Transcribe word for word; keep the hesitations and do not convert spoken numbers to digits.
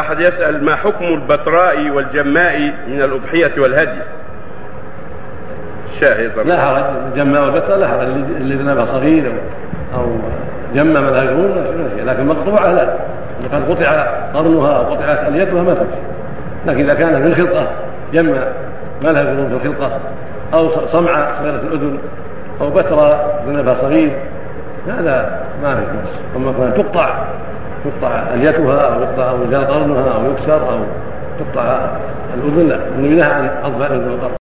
أحد يسأل ما حكم البتراء والجماء من الأضحية والهدي؟ الشاهد لا حرج، الجماء والبتراء لا حرج، اللي ذنبها صغير أو جمّا من هجرون لكن مقطوعة لا، لقد قطع قرنها أو قطعت أليتها ما تمشي، لكن إذا كان في الخلطة جمّا ما لها جنون في الخلطة أو صمعة صغيرة الأذن أو بترة ذنبها صغير هذا ما في بأس، أما كان تقطع تقطع أليتها أو تقطع أو يزال قرنها أو يكسر أو تقطع الأذن لا، إنه ينهى عن قطع الأذن والقرن.